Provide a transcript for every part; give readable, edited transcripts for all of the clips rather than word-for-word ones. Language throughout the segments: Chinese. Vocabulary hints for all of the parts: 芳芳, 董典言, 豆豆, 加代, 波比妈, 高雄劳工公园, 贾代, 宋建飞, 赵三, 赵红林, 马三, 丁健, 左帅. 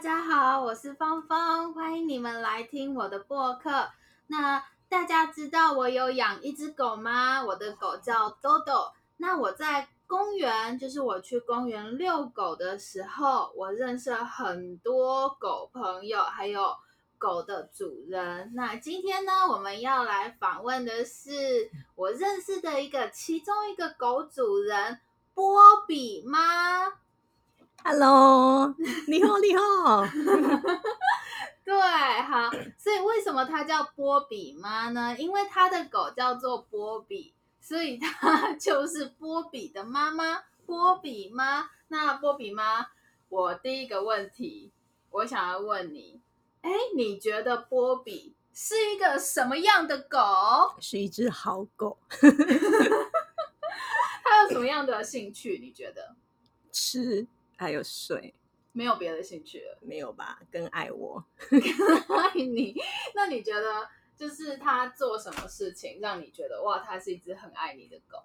家好，我是芳芳，欢迎你们来听我的播客。那大家知道我有养一只狗吗？我的狗叫豆豆。那我在公园，就是我去公园遛狗的时候，我认识了很多狗朋友，还有狗的主人。那今天呢，我们要来访问的是我认识的其中一个狗主人波比妈。Hello， 你好。对，好，所以为什么它叫波比妈呢？因为它的狗叫做波比，所以它就是波比的妈妈，波比妈。那波比妈，我第一个问题，我想要问你，你觉得波比是一个什么样的狗？是一只好狗。它有什么样的兴趣？你觉得？吃。还有睡，没有别的兴趣了？没有吧，更爱我。更爱你。那你觉得就是他做什么事情让你觉得哇，他是一只很爱你的狗？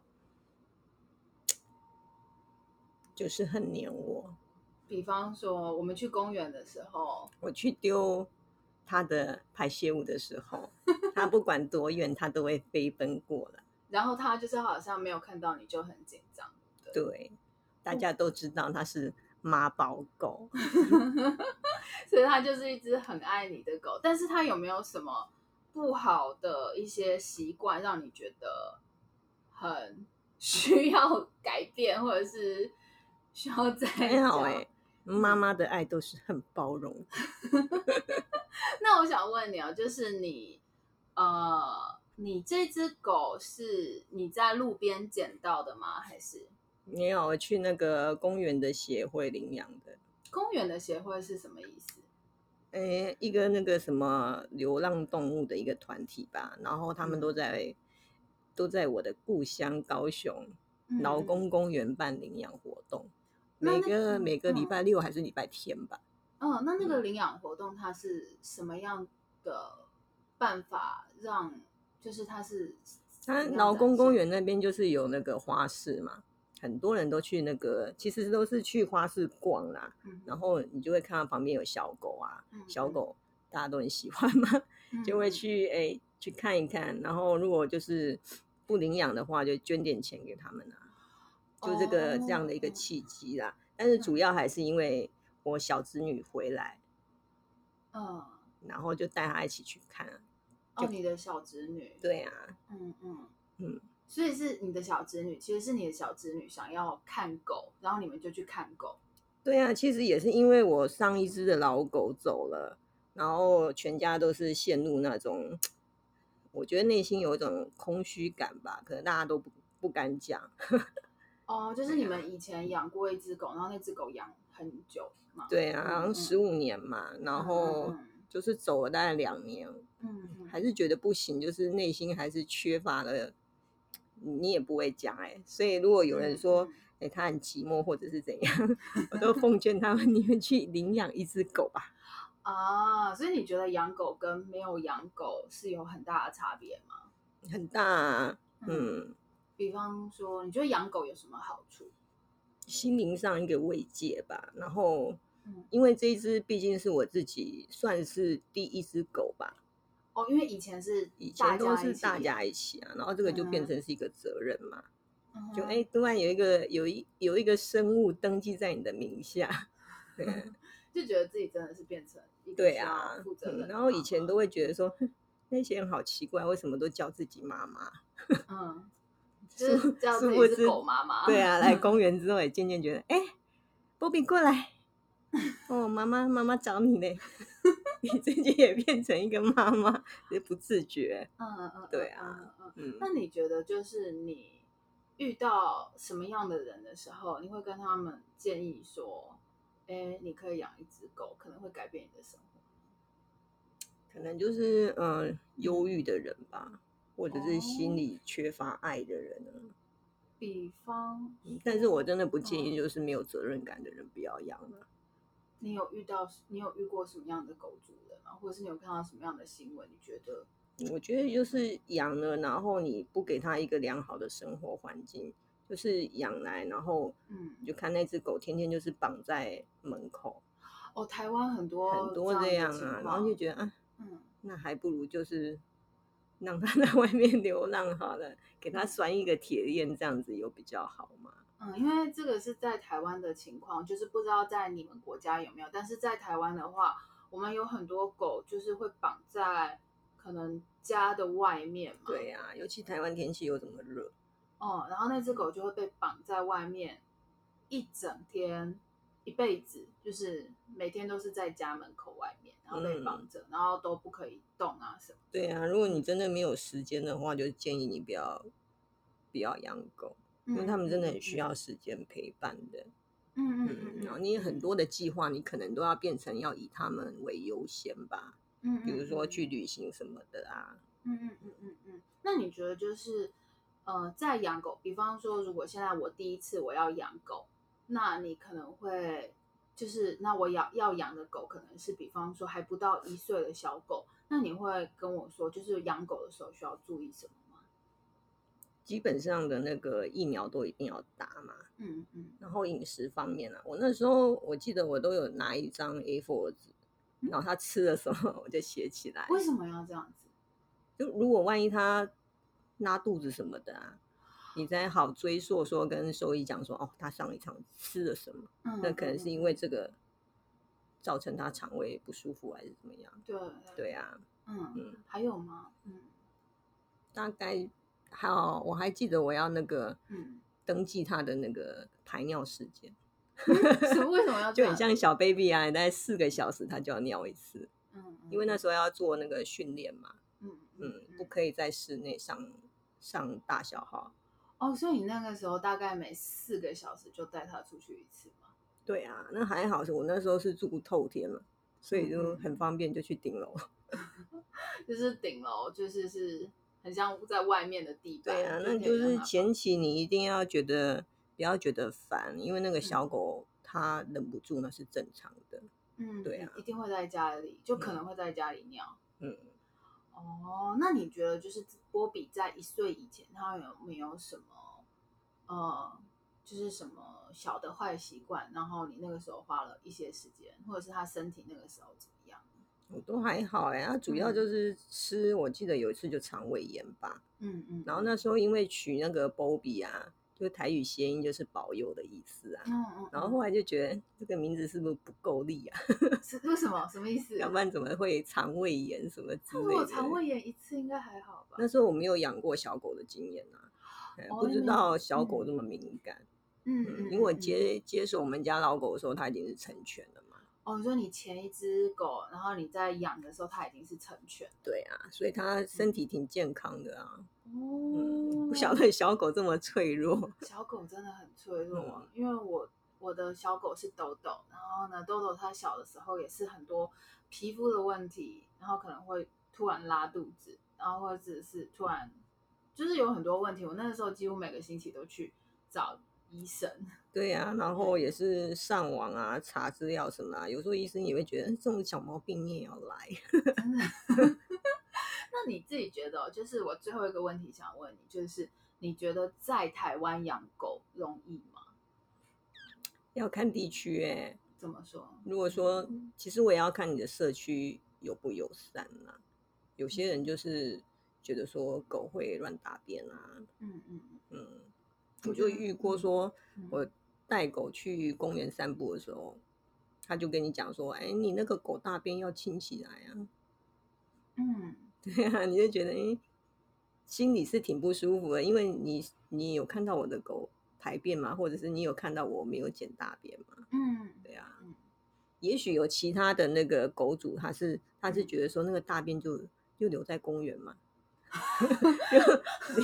就是很黏我。比方说我们去公园的时候，我去丢他的排泄物的时候，他不管多远他都会飞奔过来。然后他就是好像没有看到你就很紧张。 对，大家都知道他是妈宝狗。所以它就是一只很爱你的狗。但是它有没有什么不好的一些习惯让你觉得很需要改变，或者是需要再教？妈妈的爱都是很包容的。那我想问你哦，就是你这只狗是你在路边捡到的吗？还是没有，我去那个公园的协会领养的。公园的协会是什么意思？一个那个什么流浪动物的一个团体吧，然后他们都在我的故乡高雄劳工公园办领养活动，每个礼拜六还是礼拜天吧。那个领养活动它是什么样的办法让，就是它劳工公园那边就是有那个花市嘛。很多人都去那个，其实都是去花市逛啦，然后你就会看到旁边有小狗啊，小狗大家都很喜欢嘛，就会去看一看，然后如果就是不领养的话，就捐点钱给他们啦，就这样的一个契机啦。但是主要还是因为我小侄女回来，然后就带她一起去看。你的小侄女？对啊，所以是你的小侄女，其实是你的小侄女想要看狗，然后你们就去看狗。对啊，其实也是因为我上一只的老狗走了，然后全家都是陷入那种，我觉得内心有一种空虚感吧，可能大家都不敢讲。就是你们以前养过一只狗，然后那只狗养很久嘛？对啊，好像15年嘛，然后就是走了大概2年，还是觉得不行，就是内心还是缺乏了。你也不会讲所以如果有人说他很寂寞或者是怎样，我都奉劝他们你们去领养一只狗吧。所以你觉得养狗跟没有养狗是有很大的差别吗？很大啊。比方说你觉得养狗有什么好处？心灵上一个慰藉吧，然后因为这一只毕竟是我自己算是第一只狗吧。因为以前都是大家一起啊，然后这个就变成是一个责任嘛，就突然有一个生物登记在你的名下，就觉得自己真的是变成一个需要负责任的。然后以前都会觉得说那些人好奇怪，为什么都叫自己妈妈？就是叫自己是狗妈妈。对啊，来公园之后也渐渐觉得，波比过来，妈妈找你嘞。你自己也变成一个妈妈，也不自觉。对啊。那你觉得就是你遇到什么样的人的时候，你会跟他们建议说，你可以养一只狗，可能会改变你的生活？可能就是忧郁的人吧，或者是心理缺乏爱的人。比方，但是我真的不建议就是没有责任感的人不要养了。你有遇过什么样的狗主人吗？或者是你有看到什么样的新闻？你觉得？我觉得就是养了，然后你不给它一个良好的生活环境，就是养来，然后就看那只狗天天就是绑在门口，哦，台湾很多这样啊，然后就觉得啊，那还不如就是让他在外面流浪好了，给他拴一个铁链，这样子有比较好嘛。嗯，因为这个是在台湾的情况，就是不知道在你们国家有没有，但是在台湾的话，我们有很多狗就是会绑在可能家的外面嘛。对啊，尤其台湾天气又这么热。哦，然后那只狗就会被绑在外面一整天，一辈子，就是每天都是在家门口外面，然后被绑着，然后都不可以动啊什么。对啊，如果你真的没有时间的话，就建议你不要养狗，因为他们真的很需要时间陪伴的。然后你很多的计划，你可能都要变成要以他们为优先吧。比如说去旅行什么的啊。那你觉得就是？在养狗，比方说，如果现在我第一次我要养狗，那你可能会就是，那我要养的狗可能是比方说还不到1岁的小狗，那你会跟我说，就是养狗的时候需要注意什么吗？基本上的那个疫苗都一定要打嘛。然后饮食方面啊，我那时候我记得我都有拿一张 A4 纸，然后他吃了什么我就写起来。为什么要这样子？就如果万一他拉肚子什么的啊，你才好追溯说跟兽医讲说，哦，他上一场吃了什么，那可能是因为这个造成他肠胃不舒服还是怎么样。对啊，还有吗？大概还有，我还记得我要那个登记他的那个排尿时间。为什么要这样？就很像小 baby 啊，大概4个小时他就要尿一次。因为那时候要做那个训练嘛。不可以在室内上大小号。哦，所以你那个时候大概每4个小时就带他出去一次吗？对啊，那还好，我那时候是住透天了，所以就很方便，就去顶楼。就是顶楼，就是很像在外面的地板。对啊，那就是前期你一定要不要觉得烦，因为那个小狗它忍不住那是正常的。对啊，一定会在家里，就可能会在家里尿。哦，那你觉得就是波比在1岁以前，他有没有什么就是什么小的坏习惯？然后你那个时候花了一些时间，或者是他身体那个时候怎么样？我都还好哎，他主要就是吃，我记得有一次就肠胃炎吧。然后那时候因为取那个波比啊，就台语谐音就是保佑的意思啊。然后后来就觉得这个名字是不是不够力啊？为什么？什么意思？要不然怎么会肠胃炎什么之类的？我肠胃炎1次应该还好吧？那时候我没有养过小狗的经验啊，不知道小狗这么敏感。因为我接手我们家老狗的时候，它已经是成犬了嘛。哦，你说你前一只狗，然后你在养的时候，它已经是成犬。对啊，所以它身体挺健康的啊。不晓得小狗这么脆弱。小狗真的很脆弱，因为我的小狗是豆豆，然后呢，豆豆它小的时候也是很多皮肤的问题，然后可能会突然拉肚子，然后或者是突然就是有很多问题。我那个时候几乎每个星期都去找医生。对啊，然后也是上网啊查资料什么啊，有时候医生也会觉得这种小毛病你也要来。那你自己觉得，就是我最后一个问题想问你，就是你觉得在台湾养狗容易吗？要看地区欸。怎么说？如果说，其实我也要看你的社区友不友善啦。有些人就是觉得说狗会乱大便啊。我就遇过说，我带狗去公园散步的时候，他就跟你讲说，哎，你那个狗大便要清起来啊。对啊，你就觉得，心里是挺不舒服的，因为你有看到我的狗排便吗？或者是你有看到我没有捡大便吗？对啊。也许有其他的那个狗主，他是觉得说那个大便就留在公园嘛。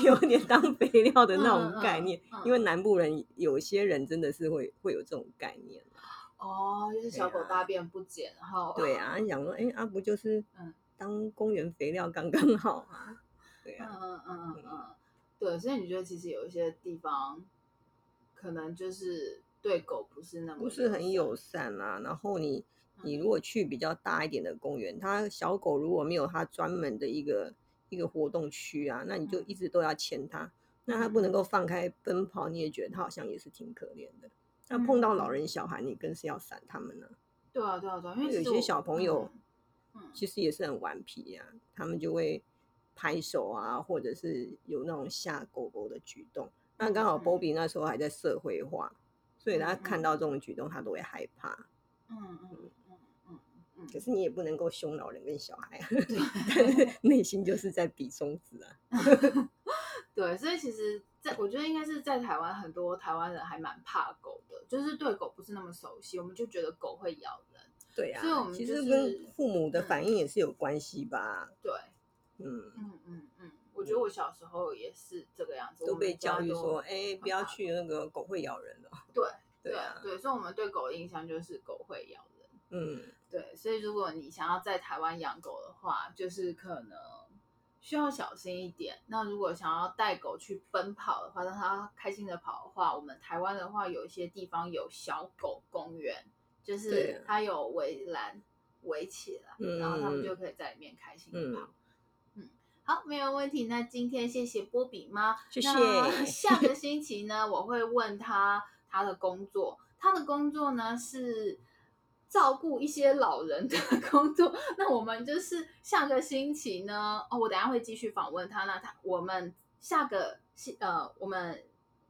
有点当肥料的那种概念，因为南部人有些人真的是会有这种概念。哦，就是小狗大便不捡，然后对啊，想说不就是当公园肥料刚刚好啊。对啊，对，所以你觉得其实有一些地方可能就是对狗不是很友善啊。然后你如果去比较大一点的公园，它小狗如果没有它专门的一个活动区啊，那你就一直都要牵它，那它不能够放开奔跑，你也觉得它好像也是挺可怜的。那碰到老人小孩，你更是要闪他们啊。对啊对啊对啊，因为有些小朋友其实也是很顽皮啊，他们就会拍手啊，或者是有那种吓狗狗的举动。那刚好 Bobby 那时候还在社会化，所以他看到这种举动他都会害怕。可是你也不能够凶老人跟小孩，但是内心就是在比中指啊。对，所以其实我觉得应该是在台湾，很多台湾人还蛮怕狗的，就是对狗不是那么熟悉，我们就觉得狗会咬人。对啊，所以我们、就是、其实跟父母的反应也是有关系吧。对，我觉得我小时候也是这个样子，都被教育说，不要去那个狗会咬人了。对，所以我们对狗的印象就是狗会咬人。对，所以如果你想要在台湾养狗的话，就是可能需要小心一点。那如果想要带狗去奔跑的话，让它开心的跑的话，我们台湾的话有一些地方有小狗公园，就是它有围栏围起来，然后它们就可以在里面开心的跑。好，没有问题。那今天谢谢波比妈，谢谢。那下个星期呢，我会问她的工作，她的工作呢是照顾一些老人的工作。那我们就是下个星期呢，我等一下会继续访问他。那我们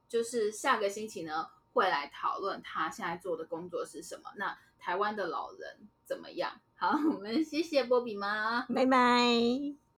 就是下个星期呢会来讨论他现在做的工作是什么。那台湾的老人怎么样？好，我们谢谢波比妈，拜拜。